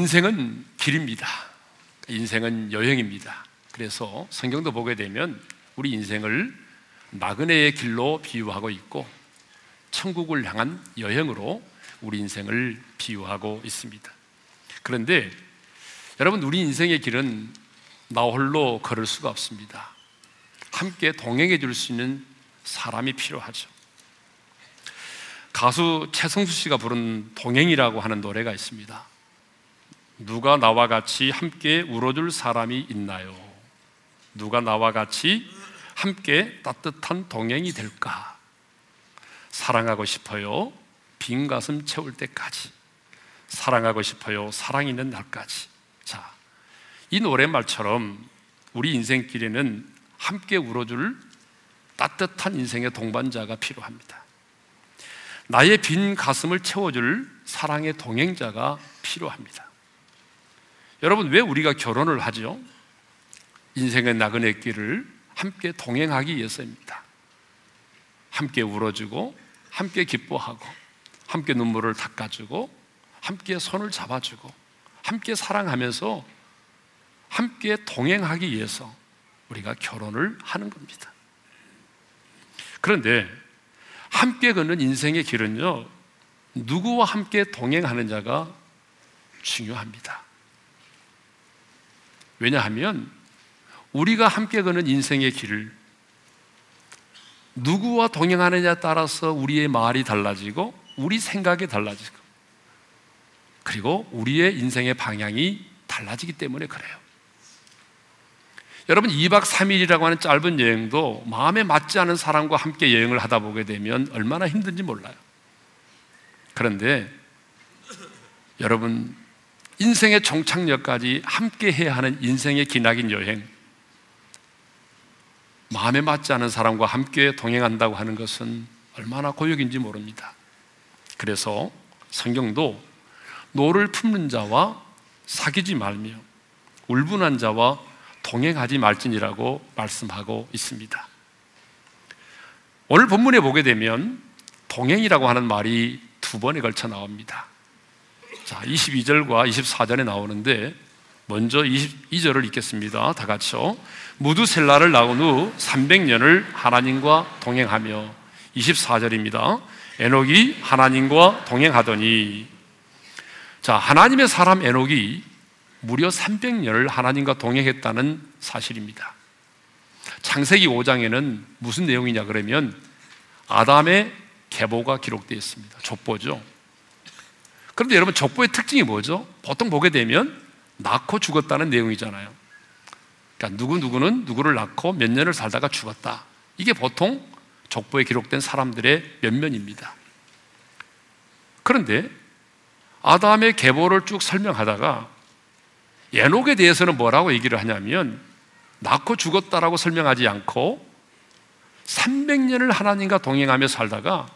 인생은 길입니다. 인생은 여행입니다. 그래서 성경도 보게 되면 우리 인생을 나그네의 길로 비유하고 있고 천국을 향한 여행으로 우리 인생을 비유하고 있습니다. 그런데 여러분, 우리 인생의 길은 나 홀로 걸을 수가 없습니다. 함께 동행해 줄 수 있는 사람이 필요하죠. 가수 최성수 씨가 부른 동행이라고 하는 노래가 있습니다. 누가 나와 같이 함께 울어줄 사람이 있나요? 누가 나와 같이 함께 따뜻한 동행이 될까? 사랑하고 싶어요, 빈 가슴 채울 때까지. 사랑하고 싶어요, 사랑 있는 날까지. 자, 이 노래 말처럼 우리 인생길에는 함께 울어줄 따뜻한 인생의 동반자가 필요합니다. 나의 빈 가슴을 채워줄 사랑의 동행자가 필요합니다. 여러분, 왜 우리가 결혼을 하죠? 인생의 나그네 길을 함께 동행하기 위해서입니다. 함께 울어주고, 함께 기뻐하고, 함께 눈물을 닦아주고, 함께 손을 잡아주고, 함께 사랑하면서 함께 동행하기 위해서 우리가 결혼을 하는 겁니다. 그런데 함께 걷는 인생의 길은요, 누구와 함께 동행하는 자가 중요합니다. 왜냐하면 우리가 함께 걷는 인생의 길을 누구와 동행하느냐에 따라서 우리의 말이 달라지고 우리 생각이 달라지고 그리고 우리의 인생의 방향이 달라지기 때문에 그래요. 여러분, 2박 3일이라고 하는 짧은 여행도 마음에 맞지 않은 사람과 함께 여행을 하다 보게 되면 얼마나 힘든지 몰라요. 그런데 여러분, 인생의 종착역까지 함께 해야 하는 인생의 기나긴 여행, 마음에 맞지 않은 사람과 함께 동행한다고 하는 것은 얼마나 고역인지 모릅니다. 그래서 성경도 노를 품는 자와 사귀지 말며 울분한 자와 동행하지 말지니라고 말씀하고 있습니다. 오늘 본문에 보게 되면 동행이라고 하는 말이 두 번에 걸쳐 나옵니다. 자, 22절과 24절에 나오는데 먼저 22절을 읽겠습니다. 다 같이요. 무두셀라를 나온 후 300년을 하나님과 동행하며, 24절입니다. 에녹이 하나님과 동행하더니. 자, 하나님의 사람 에녹이 무려 300년을 하나님과 동행했다는 사실입니다. 창세기 5장에는 무슨 내용이냐 그러면 아담의 계보가 기록되어 있습니다. 족보죠. 그런데 여러분, 족보의 특징이 뭐죠? 보통 보게 되면 낳고 죽었다는 내용이잖아요. 그러니까 누구누구는 누구를 낳고 몇 년을 살다가 죽었다. 이게 보통 족보에 기록된 사람들의 면면입니다. 그런데 아담의 계보를 쭉 설명하다가 에녹에 대해서는 뭐라고 얘기를 하냐면 낳고 죽었다라고 설명하지 않고 300년을 하나님과 동행하며 살다가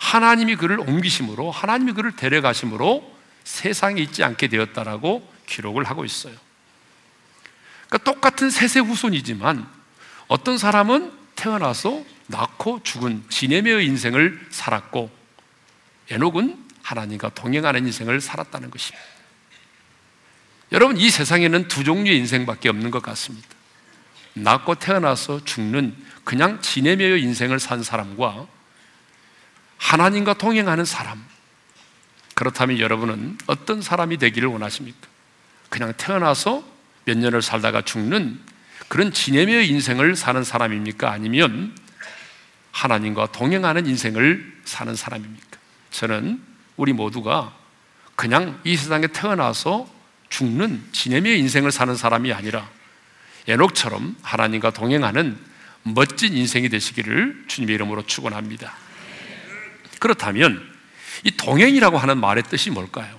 하나님이 그를 옮기심으로, 하나님이 그를 데려가심으로 세상에 있지 않게 되었다라고 기록을 하고 있어요. 그러니까 똑같은 셋의 후손이지만 어떤 사람은 태어나서 낳고 죽은 지내며의 인생을 살았고 에녹은 하나님과 동행하는 인생을 살았다는 것입니다. 여러분, 이 세상에는 두 종류의 인생밖에 없는 것 같습니다. 낳고 태어나서 죽는 그냥 지내며의 인생을 산 사람과 하나님과 동행하는 사람. 그렇다면 여러분은 어떤 사람이 되기를 원하십니까? 그냥 태어나서 몇 년을 살다가 죽는 그런 지내며의 인생을 사는 사람입니까? 아니면 하나님과 동행하는 인생을 사는 사람입니까? 저는 우리 모두가 그냥 이 세상에 태어나서 죽는 지내며의 인생을 사는 사람이 아니라 에녹처럼 하나님과 동행하는 멋진 인생이 되시기를 주님의 이름으로 축원합니다. 그렇다면 이 동행이라고 하는 말의 뜻이 뭘까요?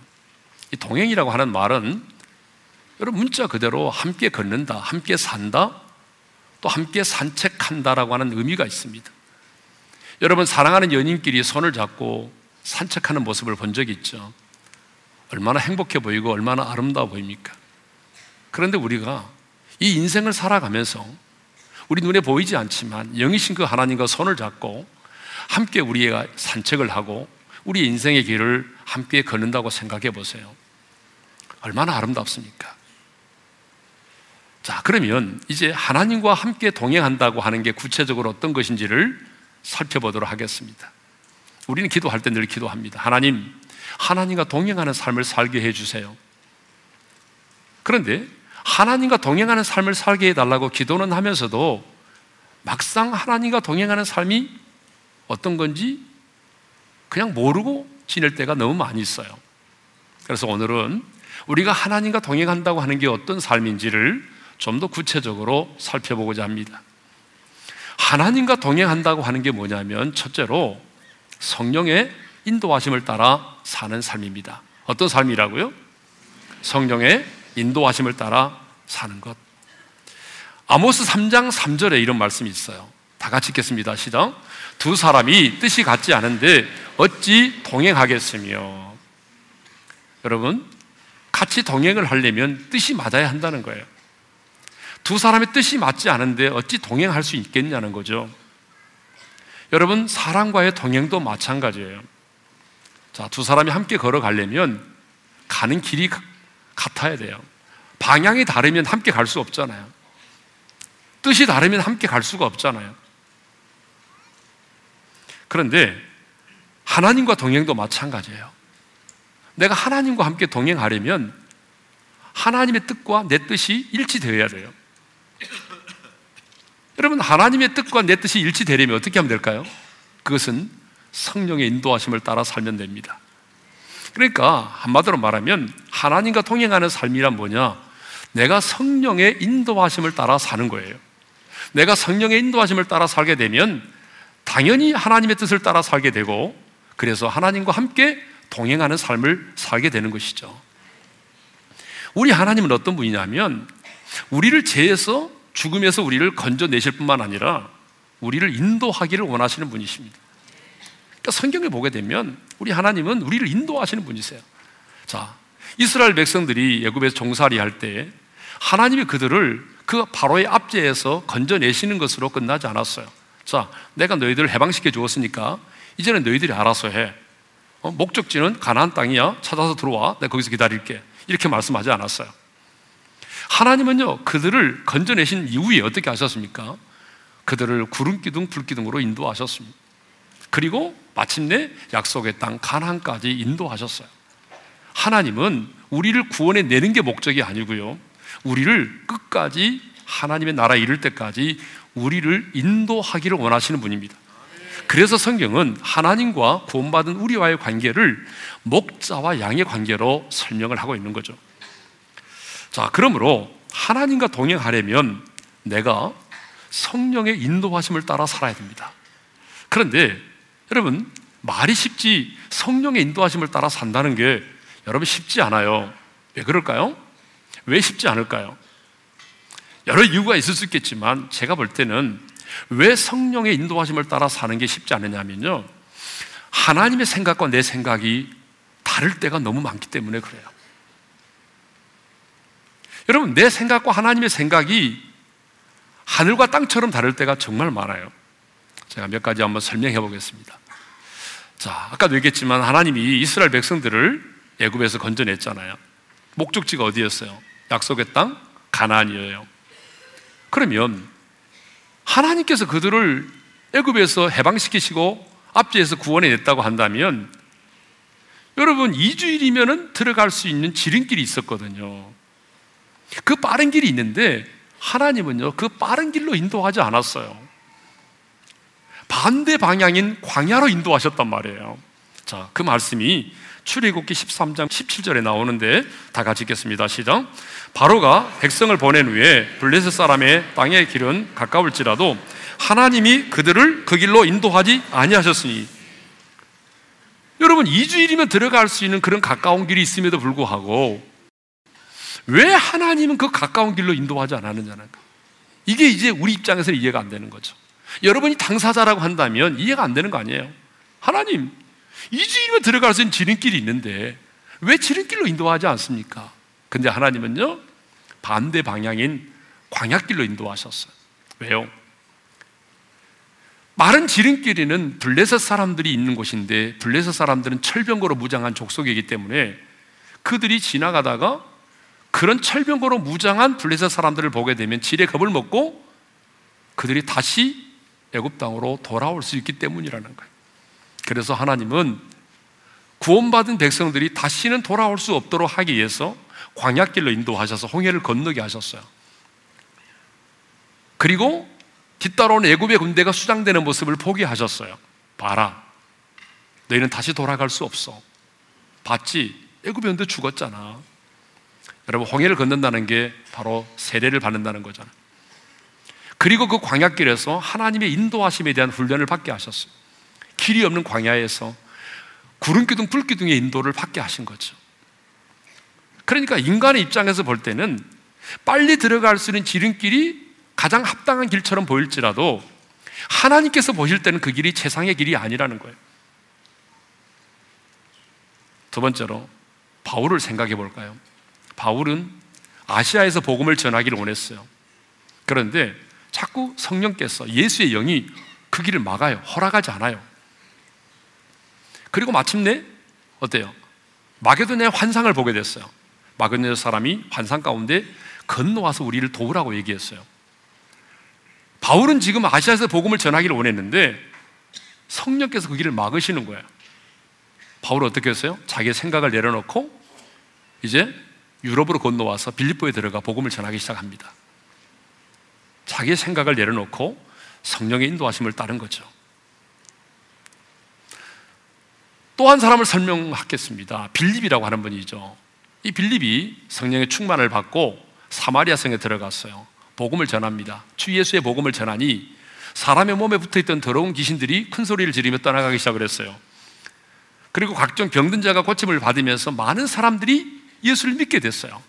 이 동행이라고 하는 말은 여러분, 문자 그대로 함께 걷는다, 함께 산다, 또 함께 산책한다라고 하는 의미가 있습니다. 여러분, 사랑하는 연인끼리 손을 잡고 산책하는 모습을 본 적이 있죠. 얼마나 행복해 보이고 얼마나 아름다워 보입니까? 그런데 우리가 이 인생을 살아가면서 우리 눈에 보이지 않지만 영이신 그 하나님과 손을 잡고 함께 우리가 산책을 하고 우리 인생의 길을 함께 걷는다고 생각해 보세요. 얼마나 아름답습니까? 자, 그러면 이제 하나님과 함께 동행한다고 하는 게 구체적으로 어떤 것인지를 살펴보도록 하겠습니다. 우리는 기도할 때 늘 기도합니다. 하나님, 하나님과 동행하는 삶을 살게 해주세요. 그런데 하나님과 동행하는 삶을 살게 해달라고 기도는 하면서도 막상 하나님과 동행하는 삶이 어떤 건지 그냥 모르고 지낼 때가 너무 많이 있어요. 그래서 오늘은 우리가 하나님과 동행한다고 하는 게 어떤 삶인지를 좀 더 구체적으로 살펴보고자 합니다. 하나님과 동행한다고 하는 게 뭐냐면 첫째로 성령의 인도하심을 따라 사는 삶입니다. 어떤 삶이라고요? 성령의 인도하심을 따라 사는 것. 아모스 3장 3절에 이런 말씀이 있어요. 다 같이 읽겠습니다. 시작. 두 사람이 뜻이 같지 않은데 어찌 동행하겠으며. 여러분, 같이 동행을 하려면 뜻이 맞아야 한다는 거예요. 두 사람의 뜻이 맞지 않은데 어찌 동행할 수 있겠냐는 거죠. 여러분, 사랑과의 동행도 마찬가지예요. 자, 두 사람이 함께 걸어가려면 가는 길이 같아야 돼요. 방향이 다르면 함께 갈 수 없잖아요. 뜻이 다르면 함께 갈 수가 없잖아요. 그런데 하나님과 동행도 마찬가지예요. 내가 하나님과 함께 동행하려면 하나님의 뜻과 내 뜻이 일치되어야 돼요. 여러분, 하나님의 뜻과 내 뜻이 일치되려면 어떻게 하면 될까요? 그것은 성령의 인도하심을 따라 살면 됩니다. 그러니까 한마디로 말하면 하나님과 동행하는 삶이란 뭐냐? 내가 성령의 인도하심을 따라 사는 거예요. 내가 성령의 인도하심을 따라 살게 되면 당연히 하나님의 뜻을 따라 살게 되고, 그래서 하나님과 함께 동행하는 삶을 살게 되는 것이죠. 우리 하나님은 어떤 분이냐면 우리를 죄에서, 죽음에서 우리를 건져내실 뿐만 아니라 우리를 인도하기를 원하시는 분이십니다. 그러니까 성경에 보게 되면 우리 하나님은 우리를 인도하시는 분이세요. 자, 이스라엘 백성들이 애굽에서 종살이 할 때 하나님이 그들을 그 바로의 압제에서 건져내시는 것으로 끝나지 않았어요. 자, 내가 너희들을 해방시켜 주었으니까 이제는 너희들이 알아서 해. 목적지는 가나안 땅이야. 찾아서 들어와. 내가 거기서 기다릴게. 이렇게 말씀하지 않았어요. 하나님은요, 그들을 건져내신 이후에 어떻게 하셨습니까? 그들을 구름기둥, 불기둥으로 인도하셨습니다. 그리고 마침내 약속의 땅 가나안까지 인도하셨어요. 하나님은 우리를 구원해 내는 게 목적이 아니고요, 우리를 끝까지 하나님의 나라에 이를 때까지 우리를 인도하기를 원하시는 분입니다. 그래서 성경은 하나님과 구원받은 우리와의 관계를 목자와 양의 관계로 설명을 하고 있는 거죠. 자, 그러므로 하나님과 동행하려면 내가 성령의 인도하심을 따라 살아야 됩니다. 그런데 여러분, 말이 쉽지 성령의 인도하심을 따라 산다는 게 여러분 쉽지 않아요. 왜 그럴까요? 왜 쉽지 않을까요? 여러 이유가 있을 수 있겠지만 제가 볼 때는 왜 성령의 인도하심을 따라 사는 게 쉽지 않느냐면요, 하나님의 생각과 내 생각이 다를 때가 너무 많기 때문에 그래요. 여러분, 내 생각과 하나님의 생각이 하늘과 땅처럼 다를 때가 정말 많아요. 제가 몇 가지 한번 설명해 보겠습니다. 자, 아까도 얘기했지만 하나님이 이스라엘 백성들을 애굽에서 건져냈잖아요. 목적지가 어디였어요? 약속의 땅 가나안이에요. 그러면 하나님께서 그들을 애굽에서 해방시키시고 압제에서 구원해냈다고 한다면 여러분, 2주일이면 들어갈 수 있는 지름길이 있었거든요. 그 빠른 길이 있는데 하나님은요, 그 빠른 길로 인도하지 않았어요. 반대 방향인 광야로 인도하셨단 말이에요. 자, 그 말씀이 출애굽기 13장 17절에 나오는데 다 같이 읽겠습니다. 시작. 바로가 백성을 보낸 후에 블레셋 사람의 땅의 길은 가까울지라도 하나님이 그들을 그 길로 인도하지 아니하셨으니. 여러분, 2주일이면 들어갈 수 있는 그런 가까운 길이 있음에도 불구하고 왜 하나님은 그 가까운 길로 인도하지 않았느냐는 거. 이게 이제 우리 입장에서는 이해가 안 되는 거죠. 여러분이 당사자라고 한다면 이해가 안 되는 거 아니에요. 하나님, 2주일이면 들어갈 수 있는 지름길이 있는데 왜 지름길로 인도하지 않습니까? 근데 하나님은요, 반대 방향인 광야길로 인도하셨어요. 왜요? 마른 지름길에는 블레셋 사람들이 있는 곳인데 블레셋 사람들은 철병거로 무장한 족속이기 때문에 그들이 지나가다가 그런 철병거로 무장한 블레셋 사람들을 보게 되면 지레 겁을 먹고 그들이 다시 애굽 땅으로 돌아올 수 있기 때문이라는 거예요. 그래서 하나님은 구원받은 백성들이 다시는 돌아올 수 없도록 하기 위해서 광야길로 인도하셔서 홍해를 건너게 하셨어요. 그리고 뒤따라온 애굽의 군대가 수장되는 모습을 포기하셨어요. 봐라, 너희는 다시 돌아갈 수 없어. 봤지? 애굽의 군대 죽었잖아. 여러분, 홍해를 건넌다는 게 바로 세례를 받는다는 거잖아요. 그리고 그 광야길에서 하나님의 인도하심에 대한 훈련을 받게 하셨어요. 길이 없는 광야에서 구름기둥, 불기둥의 인도를 받게 하신 거죠. 그러니까 인간의 입장에서 볼 때는 빨리 들어갈 수 있는 지름길이 가장 합당한 길처럼 보일지라도 하나님께서 보실 때는 그 길이 최상의 길이 아니라는 거예요. 두 번째로 바울을 생각해 볼까요? 바울은 아시아에서 복음을 전하기를 원했어요. 그런데 자꾸 성령께서, 예수의 영이 그 길을 막아요. 허락하지 않아요. 그리고 마침내 어때요? 마게도니아 환상을 보게 됐어요. 마게도니아 사람이 환상 가운데 건너와서 우리를 도우라고 얘기했어요. 바울은 지금 아시아에서 복음을 전하기를 원했는데 성령께서 그 길을 막으시는 거예요. 바울은 어떻게 했어요? 자기의 생각을 내려놓고 이제 유럽으로 건너와서 빌립보에 들어가 복음을 전하기 시작합니다. 자기의 생각을 내려놓고 성령의 인도하심을 따른 거죠. 또 한 사람을 설명하겠습니다. 빌립이라고 하는 분이죠. 이 빌립이 성령의 충만을 받고 사마리아 성에 들어갔어요. 복음을 전합니다. 주 예수의 복음을 전하니 사람의 몸에 붙어있던 더러운 귀신들이 큰 소리를 지르며 떠나가기 시작을 했어요. 그리고 각종 병든 자가 고침을 받으면서 많은 사람들이 예수를 믿게 됐어요.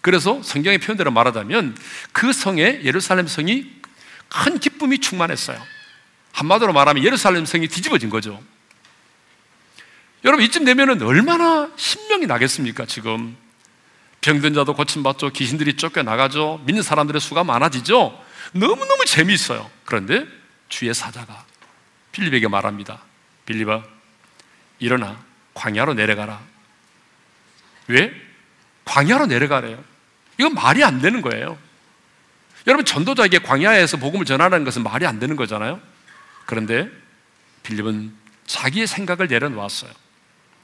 그래서 성경의 표현대로 말하자면 그 성에, 예루살렘 성이 큰 기쁨이 충만했어요. 한마디로 말하면 예루살렘 성이 뒤집어진 거죠. 여러분, 이쯤 되면 얼마나 신명이 나겠습니까? 지금 병든 자도 고침받죠. 귀신들이 쫓겨나가죠. 믿는 사람들의 수가 많아지죠. 너무너무 재미있어요. 그런데 주의 사자가 빌립에게 말합니다. 빌립아, 일어나 광야로 내려가라. 왜? 광야로 내려가래요. 이건 말이 안 되는 거예요. 여러분, 전도자에게 광야에서 복음을 전하라는 것은 말이 안 되는 거잖아요. 그런데 빌립은 자기의 생각을 내려놓았어요.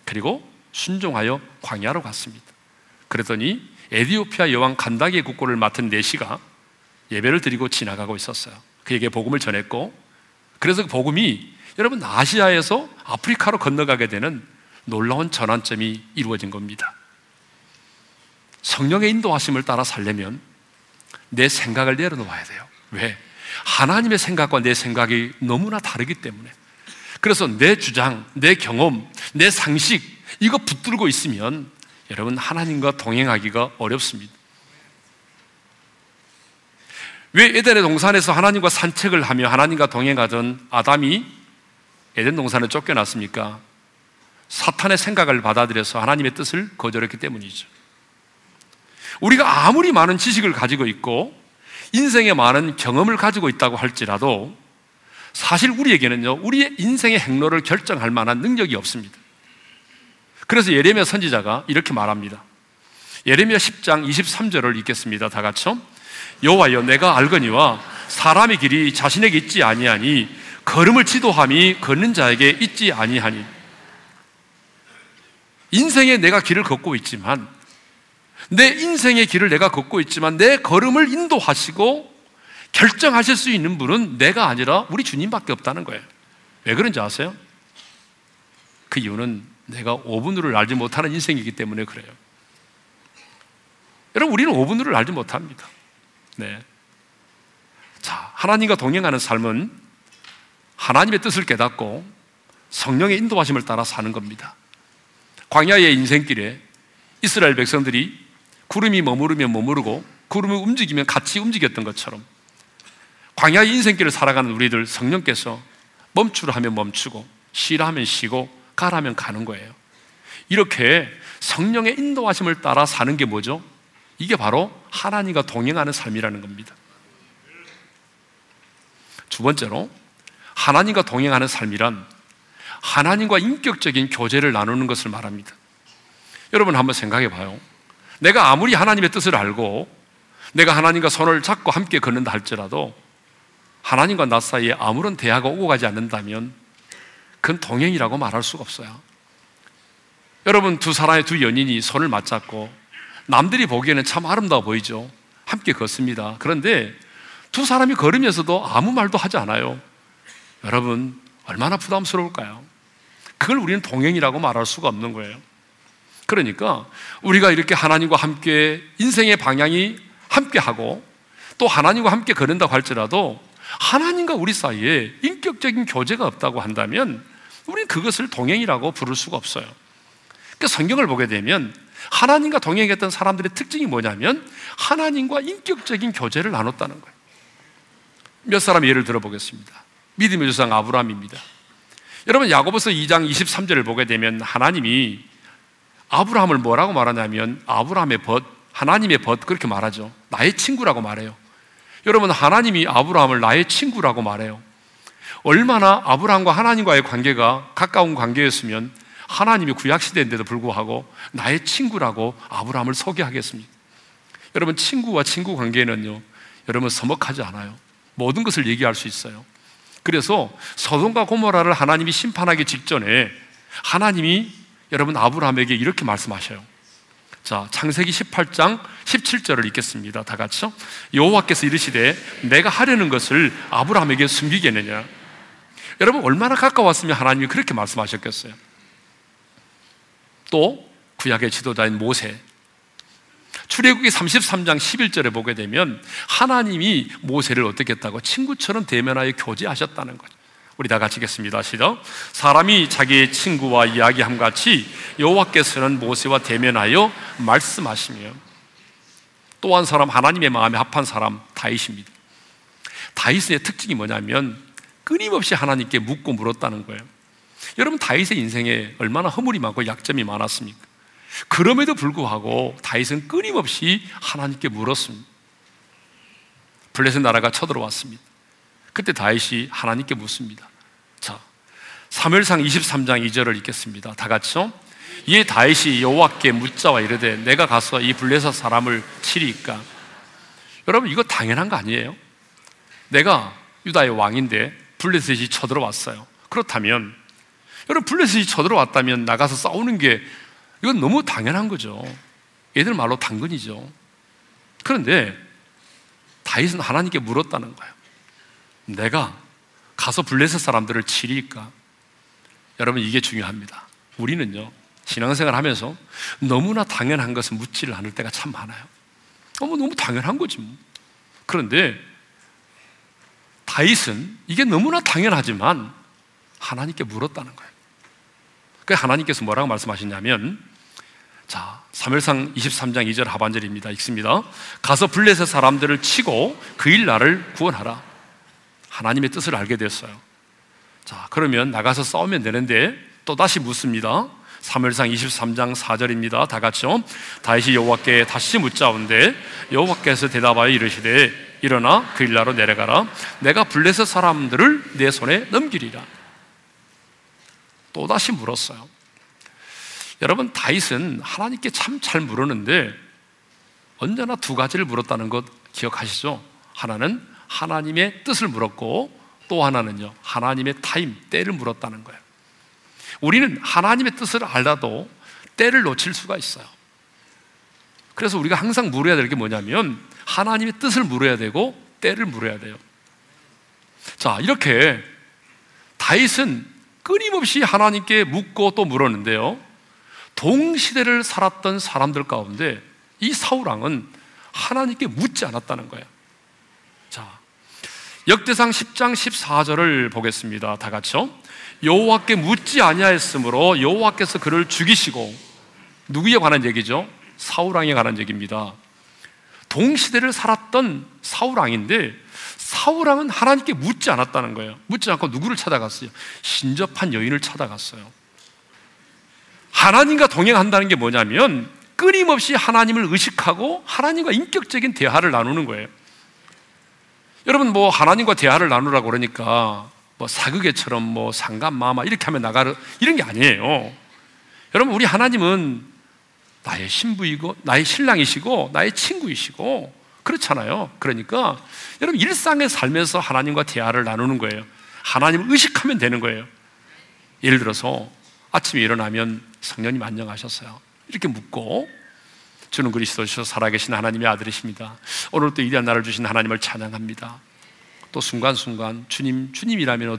그리고 순종하여 광야로 갔습니다. 그랬더니 에디오피아 여왕 간다게의 국고를 맡은 내시가 예배를 드리고 지나가고 있었어요. 그에게 복음을 전했고, 그래서 그 복음이 여러분 아시아에서 아프리카로 건너가게 되는 놀라운 전환점이 이루어진 겁니다. 성령의 인도하심을 따라 살려면 내 생각을 내려놓아야 돼요. 왜? 하나님의 생각과 내 생각이 너무나 다르기 때문에. 그래서 내 주장, 내 경험, 내 상식, 이거 붙들고 있으면 여러분 하나님과 동행하기가 어렵습니다. 왜 에덴의 동산에서 하나님과 산책을 하며 하나님과 동행하던 아담이 에덴 동산을 쫓겨났습니까? 사탄의 생각을 받아들여서 하나님의 뜻을 거절했기 때문이죠. 우리가 아무리 많은 지식을 가지고 있고 인생에 많은 경험을 가지고 있다고 할지라도 사실 우리에게는요, 우리의 인생의 행로를 결정할 만한 능력이 없습니다. 그래서 예레미야 선지자가 이렇게 말합니다. 예레미야 10장 23절을 읽겠습니다. 다 같이요. 여호와여, 내가 알거니와 사람의 길이 자신에게 있지 아니하니 걸음을 지도함이 걷는 자에게 있지 아니하니. 인생에 내가 길을 걷고 있지만, 내 인생의 길을 내가 걷고 있지만 내 걸음을 인도하시고 결정하실 수 있는 분은 내가 아니라 우리 주님밖에 없다는 거예요. 왜 그런지 아세요? 그 이유는 내가 오분우를 알지 못하는 인생이기 때문에 그래요. 여러분, 우리는 오분우를 알지 못합니다. 네. 자, 하나님과 동행하는 삶은 하나님의 뜻을 깨닫고 성령의 인도하심을 따라 사는 겁니다. 광야의 인생길에 이스라엘 백성들이 구름이 머무르면 머무르고 구름이 움직이면 같이 움직였던 것처럼 광야의 인생길을 살아가는 우리들, 성령께서 멈추라 하면 멈추고 쉬라 하면 쉬고 가라면 가는 거예요. 이렇게 성령의 인도하심을 따라 사는 게 뭐죠? 이게 바로 하나님과 동행하는 삶이라는 겁니다. 두 번째로, 하나님과 동행하는 삶이란 하나님과 인격적인 교제를 나누는 것을 말합니다. 여러분, 한번 생각해 봐요. 내가 아무리 하나님의 뜻을 알고 내가 하나님과 손을 잡고 함께 걷는다 할지라도 하나님과 나 사이에 아무런 대화가 오고 가지 않는다면 그건 동행이라고 말할 수가 없어요. 여러분, 두 사람의 두 연인이 손을 맞잡고 남들이 보기에는 참 아름다워 보이죠. 함께 걷습니다. 그런데 두 사람이 걸으면서도 아무 말도 하지 않아요. 여러분, 얼마나 부담스러울까요? 그걸 우리는 동행이라고 말할 수가 없는 거예요. 그러니까 우리가 이렇게 하나님과 함께 인생의 방향이 함께하고 또 하나님과 함께 걸는다고 할지라도 하나님과 우리 사이에 인격적인 교제가 없다고 한다면 우리는 그것을 동행이라고 부를 수가 없어요. 그러니까 성경을 보게 되면 하나님과 동행했던 사람들의 특징이 뭐냐면 하나님과 인격적인 교제를 나눴다는 거예요. 몇 사람 예를 들어보겠습니다. 믿음의 조상 아브라함입니다. 여러분, 야고보서 2장 23절을 보게 되면 하나님이 아브라함을 뭐라고 말하냐면 아브라함의 벗, 하나님의 벗 그렇게 말하죠. 나의 친구라고 말해요. 여러분, 하나님이 아브라함을 나의 친구라고 말해요. 얼마나 아브라함과 하나님과의 관계가 가까운 관계였으면 하나님이 구약시대인데도 불구하고 나의 친구라고 아브라함을 소개하겠습니까? 여러분, 친구와 친구 관계는요, 여러분, 서먹하지 않아요. 모든 것을 얘기할 수 있어요. 그래서 소돔과 고모라를 하나님이 심판하기 직전에 하나님이 여러분 아브라함에게 이렇게 말씀하셔요. 자, 창세기 18장 17절을 읽겠습니다. 다 같이요. 여호와께서 이르시되 내가 하려는 것을 아브라함에게 숨기겠느냐. 여러분, 얼마나 가까웠으면 하나님이 그렇게 말씀하셨겠어요. 또 구약의 지도자인 모세, 출애굽기 33장 11절에 보게 되면 하나님이 모세를 어떻게 했다고? 친구처럼 대면하여 교제하셨다는 거죠. 우리 다 같이 읽겠습니다. 시작. 사람이 자기의 친구와 이야기함 같이 여호와께서는 모세와 대면하여 말씀하시며. 또 한 사람, 하나님의 마음에 합한 사람 다윗입니다. 다윗의 특징이 뭐냐면 끊임없이 하나님께 묻고 물었다는 거예요. 여러분, 다윗의 인생에 얼마나 허물이 많고 약점이 많았습니까? 그럼에도 불구하고 다윗은 끊임없이 하나님께 물었습니다. 블레셋 나라가 쳐들어왔습니다. 그때 다윗이 하나님께 묻습니다. 자, 사무엘상 23장 2절을 읽겠습니다. 다 같이요. 이에 다윗이 여호와께 묻자와 이르되 내가 가서 이 블레셋 사람을 치리이까. 여러분, 이거 당연한 거 아니에요? 내가 유다의 왕인데 블레셋이 쳐들어왔어요. 그렇다면, 여러분, 블레셋이 쳐들어왔다면 나가서 싸우는 게 이건 너무 당연한 거죠. 얘들 말로 당근이죠. 그런데 다윗은 하나님께 물었다는 거예요. 내가 가서 블레셋 사람들을 치리까? 여러분, 이게 중요합니다. 우리는요, 신앙생활 하면서 너무나 당연한 것을 묻지를 않을 때가 참 많아요. 너무 당연한 거지 뭐. 그런데 다윗은 이게 너무나 당연하지만 하나님께 물었다는 거예요. 그래서 하나님께서 뭐라고 말씀하시냐면, 자, 사무엘상 23장 2절 하반절입니다. 읽습니다. 가서 블레셋 사람들을 치고 그일 나를 구원하라. 하나님의 뜻을 알게 됐어요. 자, 그러면 나가서 싸우면 되는데 또다시 묻습니다. 사무엘상 23장 4절입니다. 다 같이요. 다윗이 여호와께 다시 묻자온데 여호와께서 대답하여 이르시되 일어나 그일 나로 내려가라. 내가 블레셋 사람들을 내 손에 넘기리라. 또다시 물었어요. 여러분, 다윗은 하나님께 참 잘 물었는데 언제나 두 가지를 물었다는 것 기억하시죠? 하나는 하나님의 뜻을 물었고 또 하나는요, 하나님의 타임, 때를 물었다는 거예요. 우리는 하나님의 뜻을 알아도 때를 놓칠 수가 있어요. 그래서 우리가 항상 물어야 될 게 뭐냐면 하나님의 뜻을 물어야 되고 때를 물어야 돼요. 자, 이렇게 다윗은 끊임없이 하나님께 묻고 또 물었는데요, 동시대를 살았던 사람들 가운데 이 사울왕은 하나님께 묻지 않았다는 거예요. 자, 역대상 10장 14절을 보겠습니다. 다 같이요. 여호와께 묻지 아니하였으므로 여호와께서 그를 죽이시고. 누구에 관한 얘기죠? 사울왕에 관한 얘기입니다. 동시대를 살았던 사울왕인데 사울왕은 하나님께 묻지 않았다는 거예요. 묻지 않고 누구를 찾아갔어요? 신접한 여인을 찾아갔어요. 하나님과 동행한다는 게 뭐냐면 끊임없이 하나님을 의식하고 하나님과 인격적인 대화를 나누는 거예요. 여러분, 뭐 하나님과 대화를 나누라고 그러니까 뭐 사극에처럼 뭐 상감마마 이렇게 하면 나가라 이런 게 아니에요. 여러분, 우리 하나님은 나의 신부이고 나의 신랑이시고 나의 친구이시고 그렇잖아요. 그러니까 여러분 일상의 삶에서 하나님과 대화를 나누는 거예요. 하나님을 의식하면 되는 거예요. 예를 들어서 아침에 일어나면 성령님 안녕하셨어요 이렇게 묻고, 주는 그리스도시여 살아계신 하나님의 아들이십니다. 오늘도 이 귀한 날을 주신 하나님을 찬양합니다. 또 순간순간 주님이라면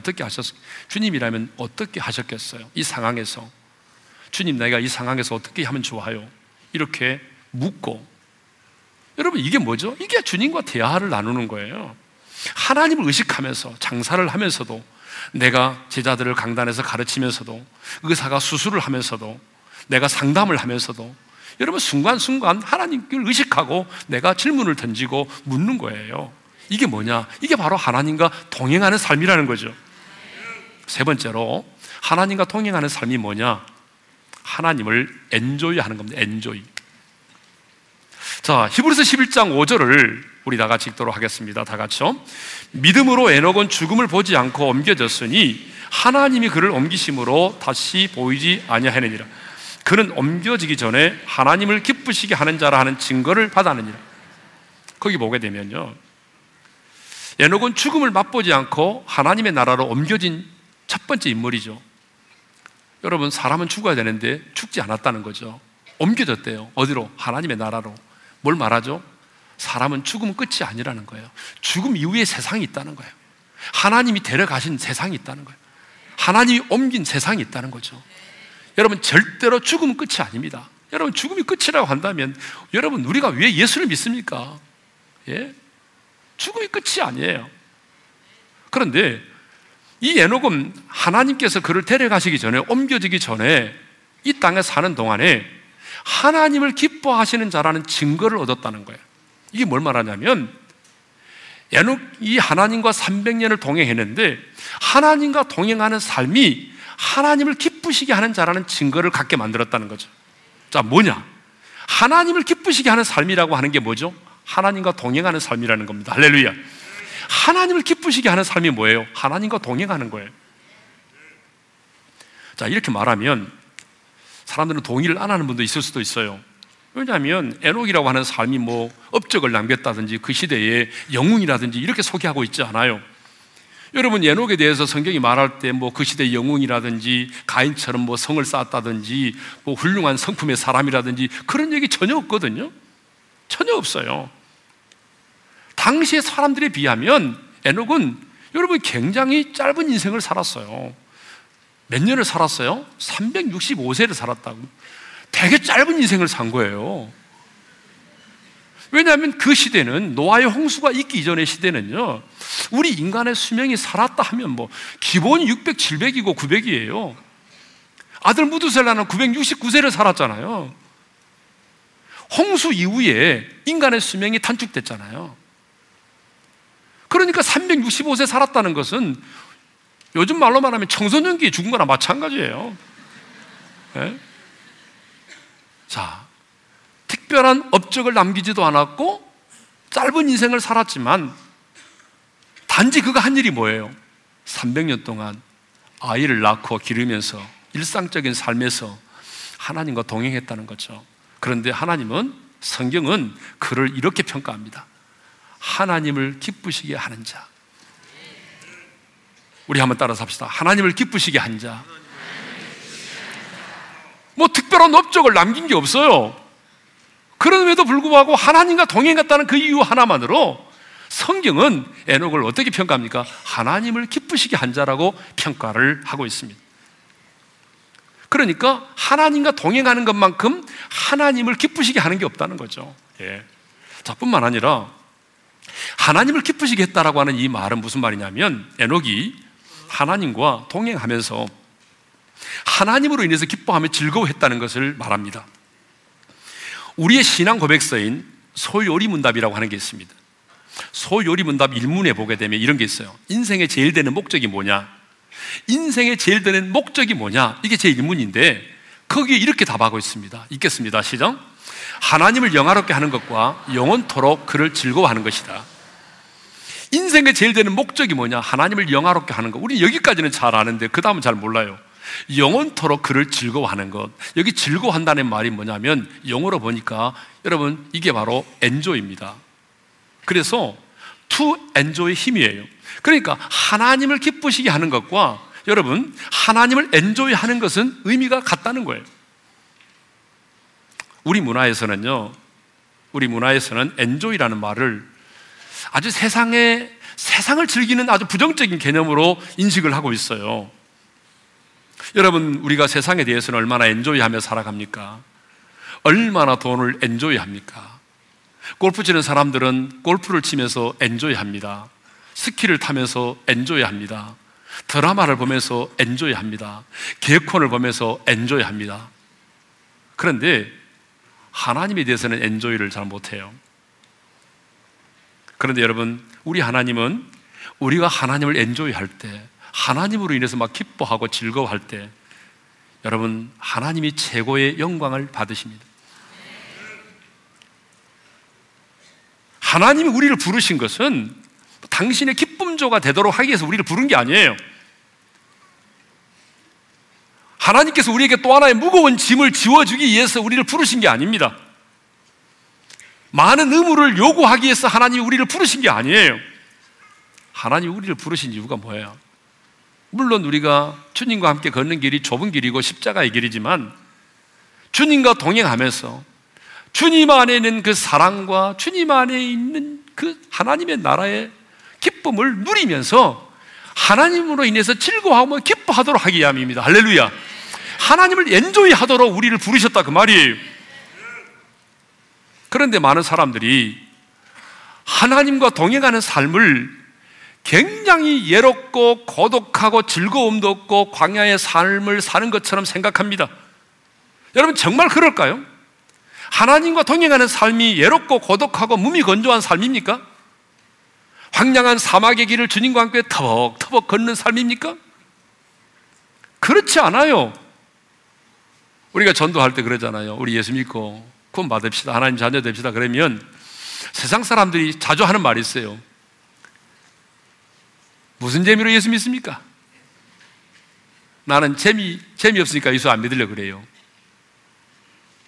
어떻게 하셨겠어요? 이 상황에서 주님 내가 이 상황에서 어떻게 하면 좋아요? 이렇게 묻고. 여러분 이게 뭐죠? 이게 주님과 대화를 나누는 거예요. 하나님을 의식하면서 장사를 하면서도, 내가 제자들을 강단에서 가르치면서도, 의사가 수술을 하면서도, 내가 상담을 하면서도 여러분 순간순간 하나님을 의식하고 내가 질문을 던지고 묻는 거예요. 이게 뭐냐? 이게 바로 하나님과 동행하는 삶이라는 거죠. 세 번째로 하나님과 동행하는 삶이 뭐냐? 하나님을 엔조이 하는 겁니다. 엔조이. 자, 히브리서 11장 5절을 우리 다 같이 읽도록 하겠습니다. 다 같이요. 믿음으로 에녹은 죽음을 보지 않고 옮겨졌으니 하나님이 그를 옮기심으로 다시 보이지 아니하느니라. 그는 옮겨지기 전에 하나님을 기쁘시게 하는 자라 하는 증거를 받았느니라. 거기 보게 되면요, 에녹은 죽음을 맛보지 않고 하나님의 나라로 옮겨진 첫 번째 인물이죠. 여러분 사람은 죽어야 되는데 죽지 않았다는 거죠. 옮겨졌대요. 어디로? 하나님의 나라로. 뭘 말하죠? 사람은 죽음 끝이 아니라는 거예요. 죽음 이후에 세상이 있다는 거예요. 하나님이 데려가신 세상이 있다는 거예요. 하나님이 옮긴 세상이 있다는 거죠. 여러분 절대로 죽음은 끝이 아닙니다. 여러분 죽음이 끝이라고 한다면 여러분 우리가 왜 예수를 믿습니까? 예? 죽음이 끝이 아니에요. 그런데 이 에녹은 하나님께서 그를 데려가시기 전에, 옮겨지기 전에 이 땅에 사는 동안에 하나님을 기뻐하시는 자라는 증거를 얻었다는 거예요. 이게 뭘 말하냐면 에녹이 하나님과 300년을 동행했는데 하나님과 동행하는 삶이 하나님을 기쁘시게 하는 자라는 증거를 갖게 만들었다는 거죠. 자, 뭐냐? 하나님을 기쁘시게 하는 삶이라고 하는 게 뭐죠? 하나님과 동행하는 삶이라는 겁니다. 할렐루야. 하나님을 기쁘시게 하는 삶이 뭐예요? 하나님과 동행하는 거예요. 자, 이렇게 말하면 사람들은 동의를 안 하는 분도 있을 수도 있어요. 왜냐하면 에녹이라고 하는 삶이 뭐 업적을 남겼다든지 그 시대의 영웅이라든지 이렇게 소개하고 있지 않아요. 여러분 에녹에 대해서 성경이 말할 때 뭐 그 시대의 영웅이라든지 가인처럼 뭐 성을 쌓았다든지 뭐 훌륭한 성품의 사람이라든지 그런 얘기 전혀 없거든요. 전혀 없어요. 당시의 사람들에 비하면 에녹은 여러분 굉장히 짧은 인생을 살았어요. 몇 년을 살았어요? 365세를 살았다고. 되게 짧은 인생을 산 거예요. 왜냐하면 그 시대는, 노아의 홍수가 있기 이전의 시대는요, 우리 인간의 수명이 살았다 하면 뭐 기본 600, 700이고 900이에요. 아들 무두셀라는 969세를 살았잖아요. 홍수 이후에 인간의 수명이 단축됐잖아요. 그러니까 365세 살았다는 것은 요즘 말로 말하면 청소년기에 죽은 거나 마찬가지예요. 네? 자, 특별한 업적을 남기지도 않았고 짧은 인생을 살았지만 단지 그가 한 일이 뭐예요? 300년 동안 아이를 낳고 기르면서 일상적인 삶에서 하나님과 동행했다는 거죠. 그런데 하나님은, 성경은 그를 이렇게 평가합니다. 하나님을 기쁘시게 하는 자. 우리 한번 따라서 합시다. 하나님을 기쁘시게 한 자. 뭐 특별한 업적을 남긴 게 없어요. 그럼에도 불구하고 하나님과 동행했다는 그 이유 하나만으로 성경은 에녹을 어떻게 평가합니까? 하나님을 기쁘시게 한 자라고 평가를 하고 있습니다. 그러니까 하나님과 동행하는 것만큼 하나님을 기쁘시게 하는 게 없다는 거죠. 예. 자, 뿐만 아니라 하나님을 기쁘시게 했다라고 하는 이 말은 무슨 말이냐면, 에녹이 하나님과 동행하면서 하나님으로 인해서 기뻐하며 즐거워했다는 것을 말합니다. 우리의 신앙 고백서인 소요리문답이라고 하는 게 있습니다. 소요리문답 1문에 보게 되면 이런 게 있어요. 인생에 제일 되는 목적이 뭐냐? 인생의 제일 되는 목적이 뭐냐? 이게 제 1문인데 거기에 이렇게 답하고 있습니다. 읽겠습니다. 시작. 하나님을 영화롭게 하는 것과 영원토록 그를 즐거워하는 것이다. 인생의 제일 되는 목적이 뭐냐? 하나님을 영화롭게 하는 것. 우리 여기까지는 잘 아는데 그 다음은 잘 몰라요. 영원토록 그를 즐거워하는 것. 여기 즐거워한다는 말이 뭐냐면 영어로 보니까 여러분 이게 바로 enjoy입니다. 그래서 to enjoy의 힘이에요. 그러니까 하나님을 기쁘시게 하는 것과 여러분 하나님을 enjoy하는 것은 의미가 같다는 거예요. 우리 문화에서는 enjoy라는 말을 아주 세상을 즐기는 아주 부정적인 개념으로 인식을 하고 있어요. 여러분, 우리가 세상에 대해서는 얼마나 엔조이하며 살아갑니까? 얼마나 돈을 엔조이합니까? 골프 치는 사람들은 골프를 치면서 엔조이합니다. 스키를 타면서 엔조이합니다. 드라마를 보면서 엔조이합니다. 개콘을 보면서 엔조이합니다. 그런데 하나님에 대해서는 엔조이를 잘 못해요. 그런데 여러분, 우리 하나님은 우리가 하나님을 엔조이할 때, 하나님으로 인해서 막 기뻐하고 즐거워할 때 여러분, 하나님이 최고의 영광을 받으십니다. 하나님이 우리를 부르신 것은 당신의 기쁨조가 되도록 하기 위해서 우리를 부른 게 아니에요. 하나님께서 우리에게 또 하나의 무거운 짐을 지워주기 위해서 우리를 부르신 게 아닙니다. 많은 의무를 요구하기 위해서 하나님이 우리를 부르신 게 아니에요. 하나님이 우리를 부르신 이유가 뭐예요? 물론 우리가 주님과 함께 걷는 길이 좁은 길이고 십자가의 길이지만 주님과 동행하면서 주님 안에 있는 그 사랑과 주님 안에 있는 그 하나님의 나라의 기쁨을 누리면서 하나님으로 인해서 즐거워하며 기뻐하도록 하기 위함입니다. 할렐루야! 하나님을 엔조이하도록 우리를 부르셨다 그 말이에요. 그런데 많은 사람들이 하나님과 동행하는 삶을 굉장히 예롭고 고독하고 즐거움도 없고 광야의 삶을 사는 것처럼 생각합니다. 여러분, 정말 그럴까요? 하나님과 동행하는 삶이 예롭고 고독하고 몸이 건조한 삶입니까? 황량한 사막의 길을 주님과 함께 터벅터벅 걷는 삶입니까? 그렇지 않아요. 우리가 전도할 때 그러잖아요. 우리 예수 믿고 구원 받읍시다, 하나님 자녀 됩시다. 그러면 세상 사람들이 자주 하는 말이 있어요. 무슨 재미로 예수 믿습니까? 나는 재미없으니까 예수 안 믿으려고 그래요.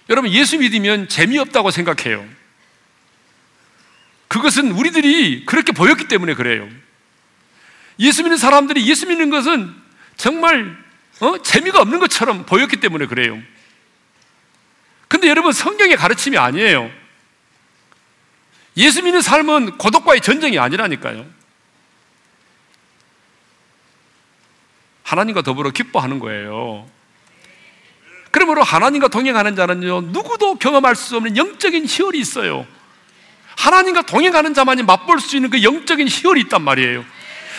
여러분, 예수 믿으면 재미없다고 생각해요. 그것은 우리들이 그렇게 보였기 때문에 그래요. 예수 믿는 사람들이 예수 믿는 것은 정말 재미가 없는 것처럼 보였기 때문에 그래요. 근데 여러분, 성경의 가르침이 아니에요. 예수 믿는 삶은 고독과의 전쟁이 아니라니까요. 하나님과 더불어 기뻐하는 거예요. 그러므로 하나님과 동행하는 자는요, 누구도 경험할 수 없는 영적인 희열이 있어요. 하나님과 동행하는 자만이 맛볼 수 있는 그 영적인 희열이 있단 말이에요.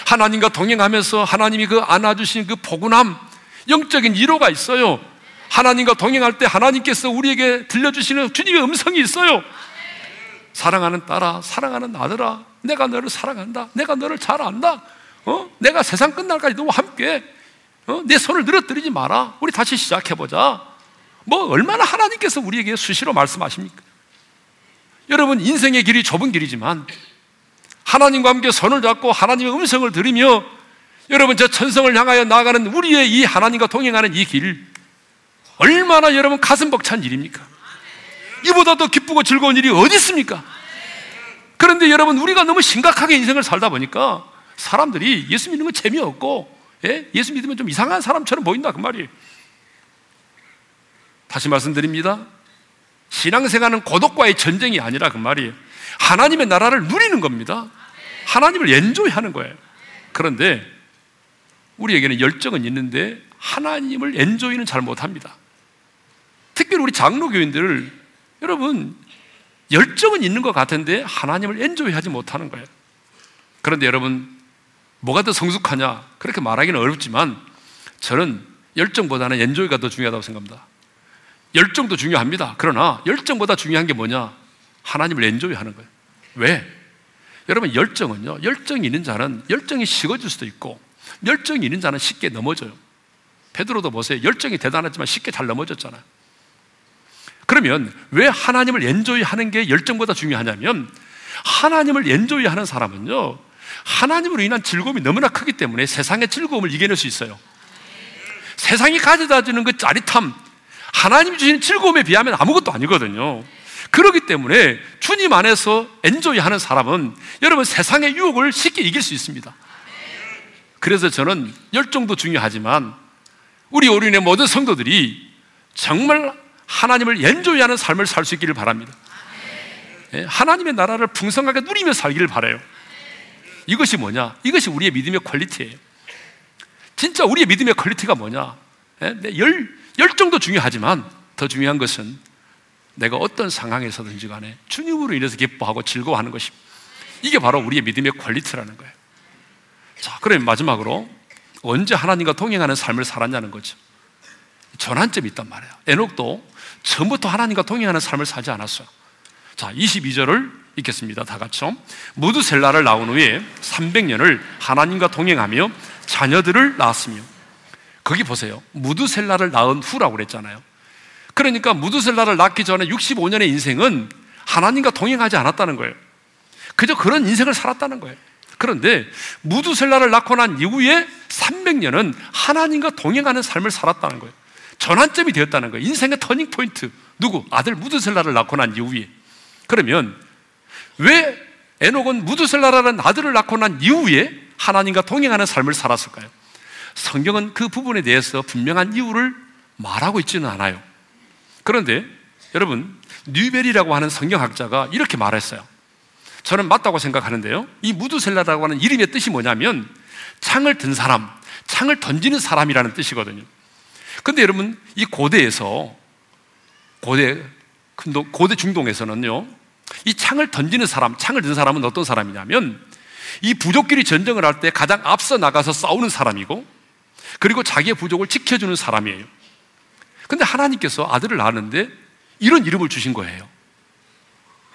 하나님과 동행하면서 하나님이 그 안아주신 그 포근함, 영적인 위로가 있어요. 하나님과 동행할 때 하나님께서 우리에게 들려주시는 주님의 음성이 있어요. 사랑하는 딸아, 사랑하는 아들아, 내가 너를 사랑한다, 내가 너를 잘 안다, 내가 세상 끝날까지 너와 함께, 내 손을 늘어뜨리지 마라, 우리 다시 시작해보자. 얼마나 하나님께서 우리에게 수시로 말씀하십니까? 여러분, 인생의 길이 좁은 길이지만 하나님과 함께 손을 잡고 하나님의 음성을 들으며 여러분, 저 천성을 향하여 나아가는 우리의 이 하나님과 동행하는 이 길, 얼마나 여러분 가슴 벅찬 일입니까? 이보다 더 기쁘고 즐거운 일이 어디 있습니까? 그런데 여러분, 우리가 너무 심각하게 인생을 살다 보니까 사람들이 예수 믿는 건 재미없고, 예수 믿으면 좀 이상한 사람처럼 보인다 그 말이에요. 다시 말씀드립니다. 신앙생활은 고독과의 전쟁이 아니라 그 말이에요. 하나님의 나라를 누리는 겁니다. 하나님을 엔조이하는 거예요. 그런데 우리에게는 열정은 있는데 하나님을 엔조이는 잘 못합니다. 특별히 우리 장로교인들을 여러분, 열정은 있는 것 같은데 하나님을 엔조이하지 못하는 거예요. 그런데 여러분, 뭐가 더 성숙하냐? 그렇게 말하기는 어렵지만 저는 열정보다는 엔조이가 더 중요하다고 생각합니다. 열정도 중요합니다. 그러나 열정보다 중요한 게 뭐냐? 하나님을 엔조이하는 거예요. 왜? 여러분, 열정은요, 열정이 있는 자는 열정이 식어질 수도 있고, 열정이 있는 자는 쉽게 넘어져요. 베드로도 보세요. 열정이 대단하지만 쉽게 잘 넘어졌잖아요. 그러면 왜 하나님을 엔조이하는 게 열정보다 중요하냐면, 하나님을 엔조이하는 사람은요, 하나님으로 인한 즐거움이 너무나 크기 때문에 세상의 즐거움을 이겨낼 수 있어요. 세상이 가져다주는 그 짜릿함, 하나님 주신 즐거움에 비하면 아무것도 아니거든요. 그렇기 때문에 주님 안에서 엔조이하는 사람은 여러분 세상의 유혹을 쉽게 이길 수 있습니다. 그래서 저는 열정도 중요하지만 우리 올인의 모든 성도들이 정말 하나님을 엔조이하는 삶을 살 수 있기를 바랍니다. 하나님의 나라를 풍성하게 누리며 살기를 바라요. 이것이 뭐냐? 이것이 우리의 믿음의 퀄리티예요. 진짜 우리의 믿음의 퀄리티가 뭐냐? 열정도 중요하지만 더 중요한 것은 내가 어떤 상황에서든지 간에 주님으로 인해서 기뻐하고 즐거워하는 것입니다. 이게 바로 우리의 믿음의 퀄리티라는 거예요. 자, 그럼 마지막으로 언제 하나님과 동행하는 삶을 살았냐는 거죠. 전환점이 있단 말이에요. 에녹도 처음부터 하나님과 동행하는 삶을 살지 않았어요. 자, 22절을 읽겠습니다. 다 같이요. 무두셀라를 낳은 후에 300년을 하나님과 동행하며 자녀들을 낳았으며. 거기 보세요. 무두셀라를 낳은 후라고 그랬잖아요. 그러니까 무두셀라를 낳기 전에 65년의 인생은 하나님과 동행하지 않았다는 거예요. 그저 그런 인생을 살았다는 거예요. 그런데 무두셀라를 낳고 난 이후에 300년은 하나님과 동행하는 삶을 살았다는 거예요. 전환점이 되었다는 거예요. 인생의 터닝포인트. 누구? 아들 무두셀라를 낳고 난 이후에. 그러면 왜 에녹은 무두셀라라는 아들을 낳고 난 이후에 하나님과 동행하는 삶을 살았을까요? 성경은 그 부분에 대해서 분명한 이유를 말하고 있지는 않아요. 그런데 여러분, 뉴벨이라고 하는 성경학자가 이렇게 말했어요. 저는 맞다고 생각하는데요. 이 무두셀라라고 하는 이름의 뜻이 뭐냐면 창을 든 사람, 창을 던지는 사람이라는 뜻이거든요. 근데 여러분, 이 고대 중동에서는요, 이 창을 던지는 사람, 창을 든 사람은 어떤 사람이냐면 이 부족끼리 전쟁을 할 때 가장 앞서 나가서 싸우는 사람이고, 그리고 자기의 부족을 지켜주는 사람이에요. 근데 하나님께서 아들을 낳았는데 이런 이름을 주신 거예요.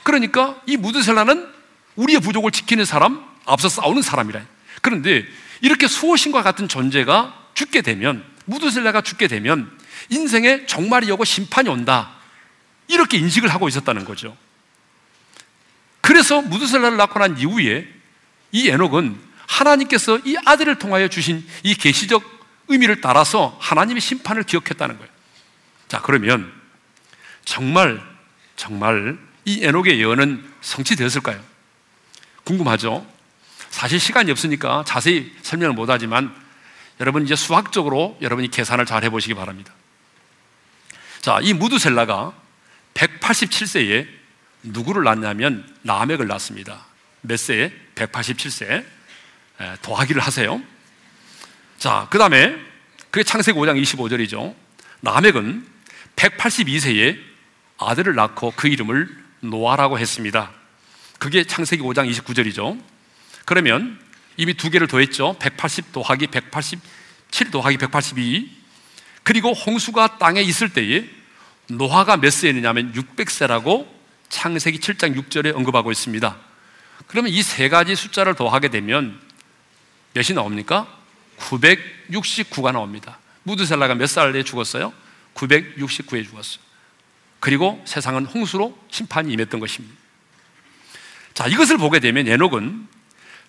그러니까 이 무드셀라는 우리의 부족을 지키는 사람, 앞서 싸우는 사람이라. 그런데 이렇게 수호신과 같은 존재가 죽게 되면, 무드셀라가 죽게 되면 인생의 종말이 오고 심판이 온다, 이렇게 인식을 하고 있었다는 거죠. 그래서 무두셀라를 낳고 난 이후에 이 에녹은 하나님께서 이 아들을 통하여 주신 이 계시적 의미를 따라서 하나님의 심판을 기억했다는 거예요. 자, 그러면 정말 이 에녹의 예언은 성취되었을까요? 궁금하죠? 사실 시간이 없으니까 자세히 설명을 못하지만 여러분 이제 수학적으로 여러분이 계산을 잘 해보시기 바랍니다. 자, 이 무두셀라가 187세에 누구를 낳냐면 라멕을 낳습니다. 몇 세에? 187세. 더하기를 하세요. 자, 그 다음에 그게 창세기 5장 25절이죠. 라멕은 182세에 아들을 낳고 그 이름을 노아라고 했습니다. 그게 창세기 5장 29절이죠. 그러면 이미 두 개를 더했죠. 180 더하기 187 더하기 182. 그리고 홍수가 땅에 있을 때에 노아가 몇 세였느냐면 600세라고 창세기 7장 6절에 언급하고 있습니다. 그러면 이 세 가지 숫자를 더하게 되면 몇이 나옵니까? 969가 나옵니다. 무두셀라가 몇 살에 죽었어요? 969에 죽었어요. 그리고 세상은 홍수로 심판이 임했던 것입니다. 자, 이것을 보게 되면 에녹은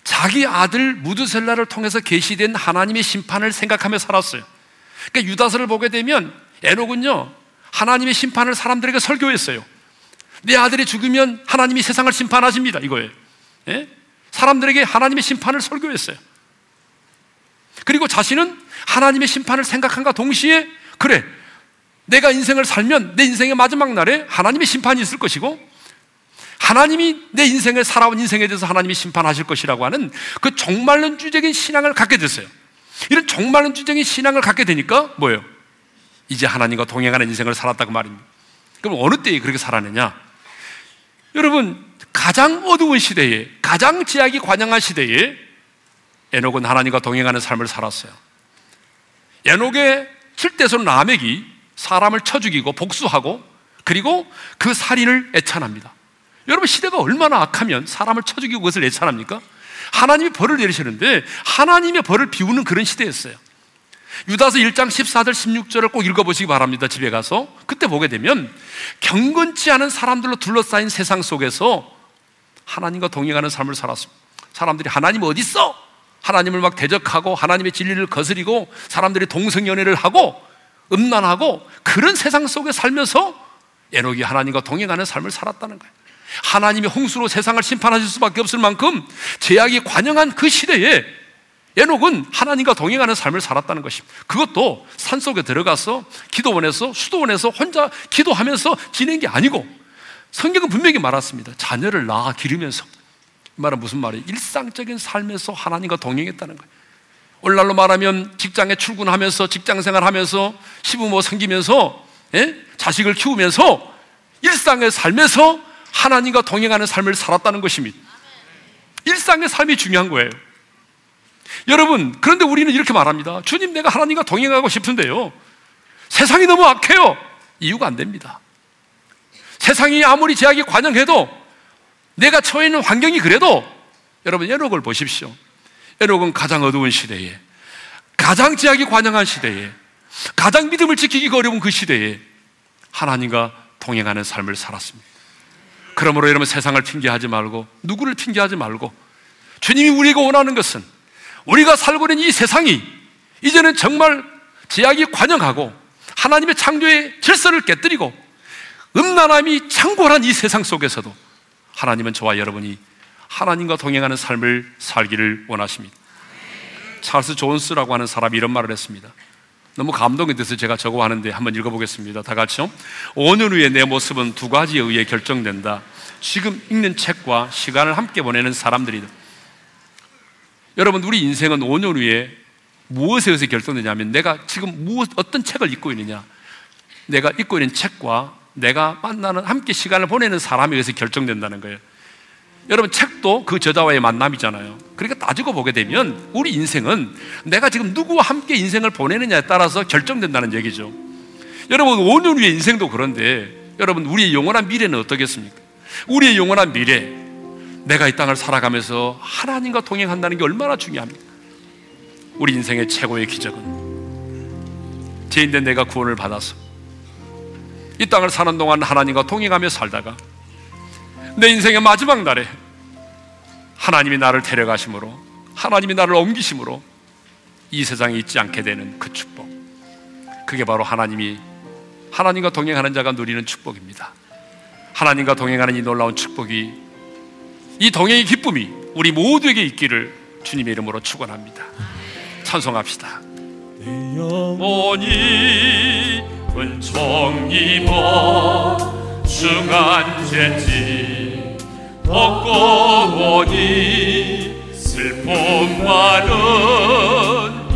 자기 아들 무두셀라를 통해서 계시된 하나님의 심판을 생각하며 살았어요. 그러니까 유다서를 보게 되면 에녹은요, 하나님의 심판을 사람들에게 설교했어요. 내 아들이 죽으면 하나님이 세상을 심판하십니다, 이거예요. 예? 사람들에게 하나님의 심판을 설교했어요. 그리고 자신은 하나님의 심판을 생각함과 동시에, 그래, 내가 인생을 살면 내 인생의 마지막 날에 하나님의 심판이 있을 것이고, 하나님이 내 인생을 살아온 인생에 대해서 하나님이 심판하실 것이라고 하는 그 종말론주의적인 신앙을 갖게 됐어요. 이런 종말론주의적인 신앙을 갖게 되니까 뭐예요? 이제 하나님과 동행하는 인생을 살았다고 말입니다. 그럼 어느 때에 그렇게 살았느냐? 여러분, 가장 어두운 시대에, 가장 지약이 관영한 시대에 에녹은 하나님과 동행하는 삶을 살았어요. 에녹의 칠대손 라멕이 사람을 쳐 죽이고 복수하고, 그리고 그 살인을 애찬합니다. 여러분, 시대가 얼마나 악하면 사람을 쳐 죽이고 그것을 애찬합니까? 하나님이 벌을 내리시는데 하나님의 벌을 비우는 그런 시대였어요. 유다서 1장 14절 16절을 꼭 읽어보시기 바랍니다. 집에 가서 그때 보게 되면 경건치 않은 사람들로 둘러싸인 세상 속에서 하나님과 동행하는 삶을 살았습니다. 사람들이 하나님 어디 있어? 하나님을 막 대적하고 하나님의 진리를 거스리고 사람들이 동성연애를 하고 음란하고 그런 세상 속에 살면서 에녹이 하나님과 동행하는 삶을 살았다는 거예요. 하나님이 홍수로 세상을 심판하실 수밖에 없을 만큼 제약이 관영한 그 시대에 에녹은 하나님과 동행하는 삶을 살았다는 것입니다. 그것도 산속에 들어가서 기도원에서 수도원에서 혼자 기도하면서 지낸 게 아니고 성경은 분명히 말했습니다. 자녀를 낳아 기르면서. 이 말은 무슨 말이에요? 일상적인 삶에서 하나님과 동행했다는 거예요. 오늘날로 말하면 직장에 출근하면서 직장생활하면서 시부모 섬기면서 자식을 키우면서 일상의 삶에서 하나님과 동행하는 삶을 살았다는 것입니다. 일상의 삶이 중요한 거예요. 여러분, 그런데 우리는 이렇게 말합니다. 주님, 내가 하나님과 동행하고 싶은데요, 세상이 너무 악해요. 이유가 안 됩니다. 세상이 아무리 제약이 관영해도 내가 처해 있는 환경이 그래도, 여러분 에녹을 보십시오. 에녹은 가장 어두운 시대에, 가장 제약이 관영한 시대에, 가장 믿음을 지키기가 어려운 그 시대에 하나님과 동행하는 삶을 살았습니다. 그러므로 여러분, 세상을 핑계하지 말고, 누구를 핑계하지 말고, 주님이 우리에게 원하는 것은 우리가 살고 있는 이 세상이 이제는 정말 제약이 관영하고 하나님의 창조의 질서를 깨뜨리고 음란함이 창궐한 이 세상 속에서도 하나님은 저와 여러분이 하나님과 동행하는 삶을 살기를 원하십니다. 찰스 존스라고 하는 사람이 이런 말을 했습니다. 너무 감동이 돼서 제가 적어 왔는데 한번 읽어보겠습니다. 다 같이요. 5년 후에 내 모습은 두 가지에 의해 결정된다. 지금 읽는 책과 시간을 함께 보내는 사람들이다. 여러분, 우리 인생은 5년 후에 무엇에 의해서 결정되냐면, 내가 지금 어떤 책을 읽고 있느냐, 내가 읽고 있는 책과 내가 만나는, 함께 시간을 보내는 사람에 의해서 결정된다는 거예요. 여러분, 책도 그 저자와의 만남이잖아요. 그러니까 따지고 보게 되면 우리 인생은 내가 지금 누구와 함께 인생을 보내느냐에 따라서 결정된다는 얘기죠. 여러분, 5년 후의 인생도 그런데, 여러분 우리의 영원한 미래는 어떻겠습니까? 우리의 영원한 미래, 내가 이 땅을 살아가면서 하나님과 동행한다는 게 얼마나 중요합니까? 우리 인생의 최고의 기적은 죄인된 내가 구원을 받아서 이 땅을 사는 동안 하나님과 동행하며 살다가 내 인생의 마지막 날에 하나님이 나를 데려가심으로, 하나님이 나를 옮기심으로 이 세상에 있지 않게 되는 그 축복, 그게 바로 하나님과 동행하는 자가 누리는 축복입니다. 하나님과 동행하는 이 놀라운 축복이, 이 동행의 기쁨이 우리 모두에게 있기를 주님의 이름으로 축원합니다. 찬송합시다. 내 영혼이 은총 입어 중한 죄짐 벗고 오니 슬픔 많은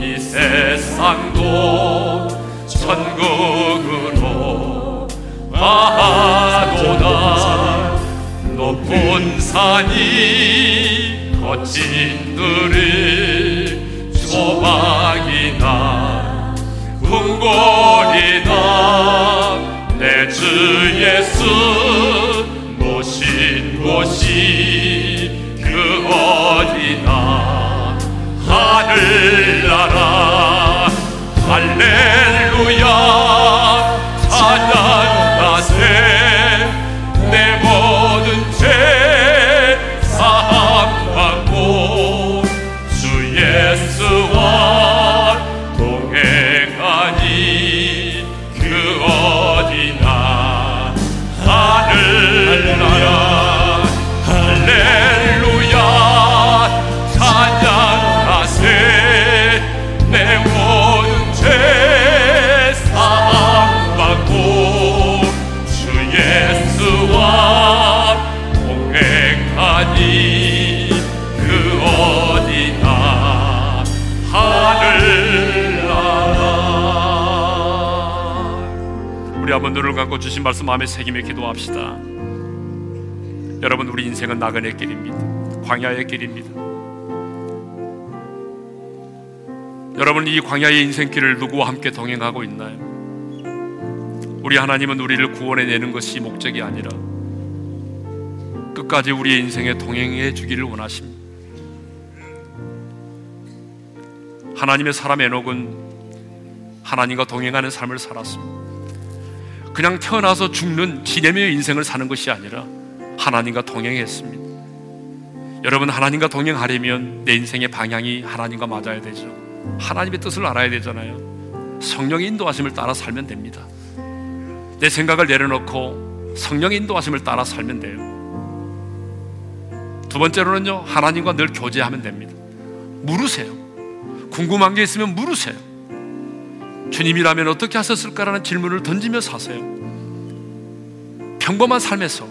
이 세상도 천국으로 가도다. 높은 산이 거친 들이 조박이다. 궁궐이다. 내 주 예수 모신 곳이 그 어디나 하늘나라. 할렐루야. 찬양하세. 내 모든 죄 사함받고 주 예수와 눈을 감고 주신 말씀 마음에 새기며 기도합시다. 여러분, 우리 인생은 나그네 길입니다. 광야의 길입니다. 여러분, 이 광야의 인생길을 누구와 함께 동행하고 있나요? 우리 하나님은 우리를 구원해내는 것이 목적이 아니라 끝까지 우리의 인생에 동행해 주기를 원하십니다. 하나님의 사람 에녹은 하나님과 동행하는 삶을 살았습니다. 그냥 태어나서 죽는 지내며의 인생을 사는 것이 아니라 하나님과 동행했습니다. 여러분, 하나님과 동행하려면 내 인생의 방향이 하나님과 맞아야 되죠. 하나님의 뜻을 알아야 되잖아요. 성령의 인도하심을 따라 살면 됩니다. 내 생각을 내려놓고 성령의 인도하심을 따라 살면 돼요. 두 번째로는요, 하나님과 늘 교제하면 됩니다. 물으세요. 궁금한 게 있으면 물으세요. 주님이라면 어떻게 하셨을까라는 질문을 던지며 사세요. 평범한 삶에서,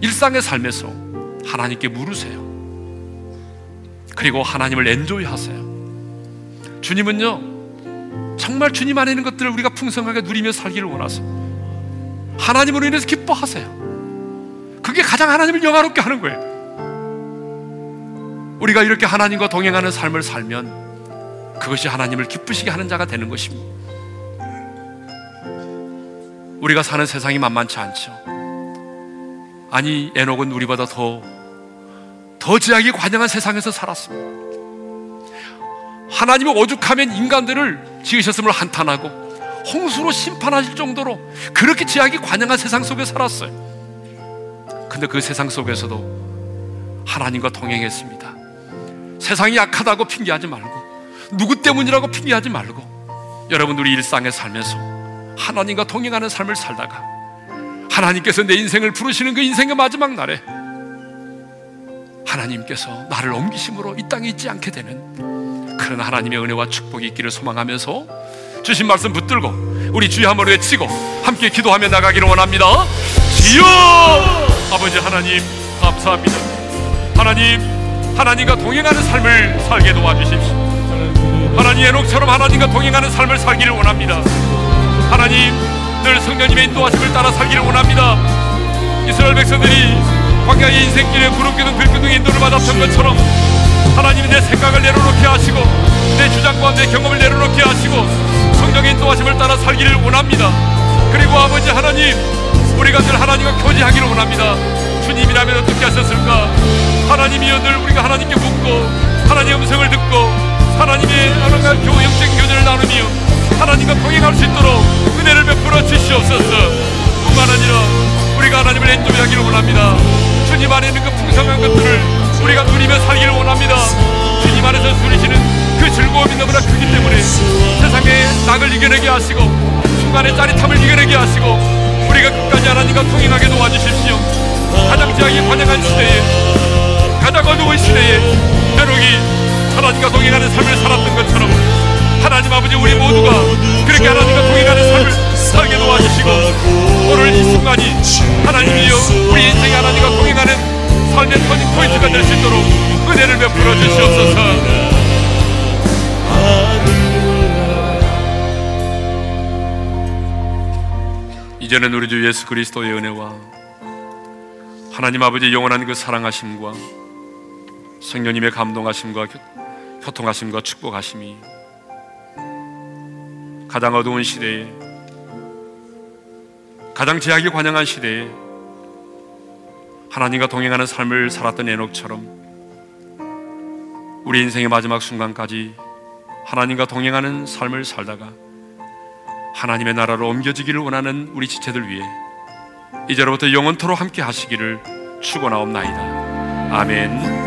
일상의 삶에서 하나님께 물으세요. 그리고 하나님을 엔조이 하세요. 주님은요, 정말 주님 안에 있는 것들을 우리가 풍성하게 누리며 살기를 원하세요. 하나님으로 인해서 기뻐하세요. 그게 가장 하나님을 영화롭게 하는 거예요. 우리가 이렇게 하나님과 동행하는 삶을 살면 그것이 하나님을 기쁘시게 하는 자가 되는 것입니다. 우리가 사는 세상이 만만치 않죠. 아니, 에녹은 우리보다 더 지약이 관영한 세상에서 살았습니다. 하나님은 오죽하면 인간들을 지으셨음을 한탄하고 홍수로 심판하실 정도로 그렇게 지약이 관영한 세상 속에 살았어요. 근데 그 세상 속에서도 하나님과 동행했습니다. 세상이 약하다고 핑계하지 말고, 누구 때문이라고 핑계하지 말고, 여러분, 우리 일상에 살면서 하나님과 동행하는 삶을 살다가 하나님께서 내 인생을 부르시는 그 인생의 마지막 날에 하나님께서 나를 옮기심으로 이 땅에 있지 않게 되는 그런 하나님의 은혜와 축복이 있기를 소망하면서 주신 말씀 붙들고 우리 주여 한번 외치고 함께 기도하며 나가기를 원합니다. 주여! 아버지 하나님, 감사합니다. 하나님, 하나님과 동행하는 삶을 살게 도와주십시오. 하나님, 에녹처럼 하나님과 동행하는 삶을 살기를 원합니다. 하나님, 늘 성령님의 인도하심을 따라 살기를 원합니다. 이스라엘 백성들이 광야의 인생길에 구름기둥 들기둥의 인도를 받았던 것처럼 하나님이 내 생각을 내려놓게 하시고 내 주장과 내 경험을 내려놓게 하시고 성령의 인도하심을 따라 살기를 원합니다. 그리고 아버지 하나님, 우리가 늘 하나님과 교제하기를 원합니다. 주님이라면 어떻게 하셨을까? 하나님이여, 늘 우리가 하나님께 묻고 하나님의 음성을 듣고 하나님의 영적인 교제를 나누며 하나님과 동행할 수 있도록 은혜를 베풀어 주시옵소서. 뿐만 아니라 우리가 하나님을 엔조이하기를 원합니다. 주님 안에 있는 그 풍성한 것들을 우리가 누리며 살기를 원합니다. 주님 안에서 누리시는 그 즐거움이 너무나 크기 때문에 세상의 낙을 이겨내게 하시고 순간의 짜릿함을 이겨내게 하시고 우리가 끝까지 하나님과 통행하게 도와주십시오. 가장 지하게 관영한 시대에, 가장 어두운 시대에 에녹이 하나님과 동행하는 삶을 살았던 것처럼 하나님 아버지, 우리 모두가 그렇게 하나님과 동행하는 삶을 살게 도와주시고 오늘 이 순간이 하나님이여, 우리 인생의 하나님과 동행하는 삶의 터닝 포인트가 될 수 있도록 은혜를 베풀어 주시옵소서. 이제는 우리 주 예수 그리스도의 은혜와 하나님 아버지 영원한 그 사랑하심과 성령님의 감동하심과 교통하심과 축복하심이 가장 어두운 시대에, 가장 제약이 관영한 시대에 하나님과 동행하는 삶을 살았던 에녹처럼 우리 인생의 마지막 순간까지 하나님과 동행하는 삶을 살다가 하나님의 나라로 옮겨지기를 원하는 우리 지체들 위해 이제로부터 영원토록 함께 하시기를 축원하옵나이다. 아멘.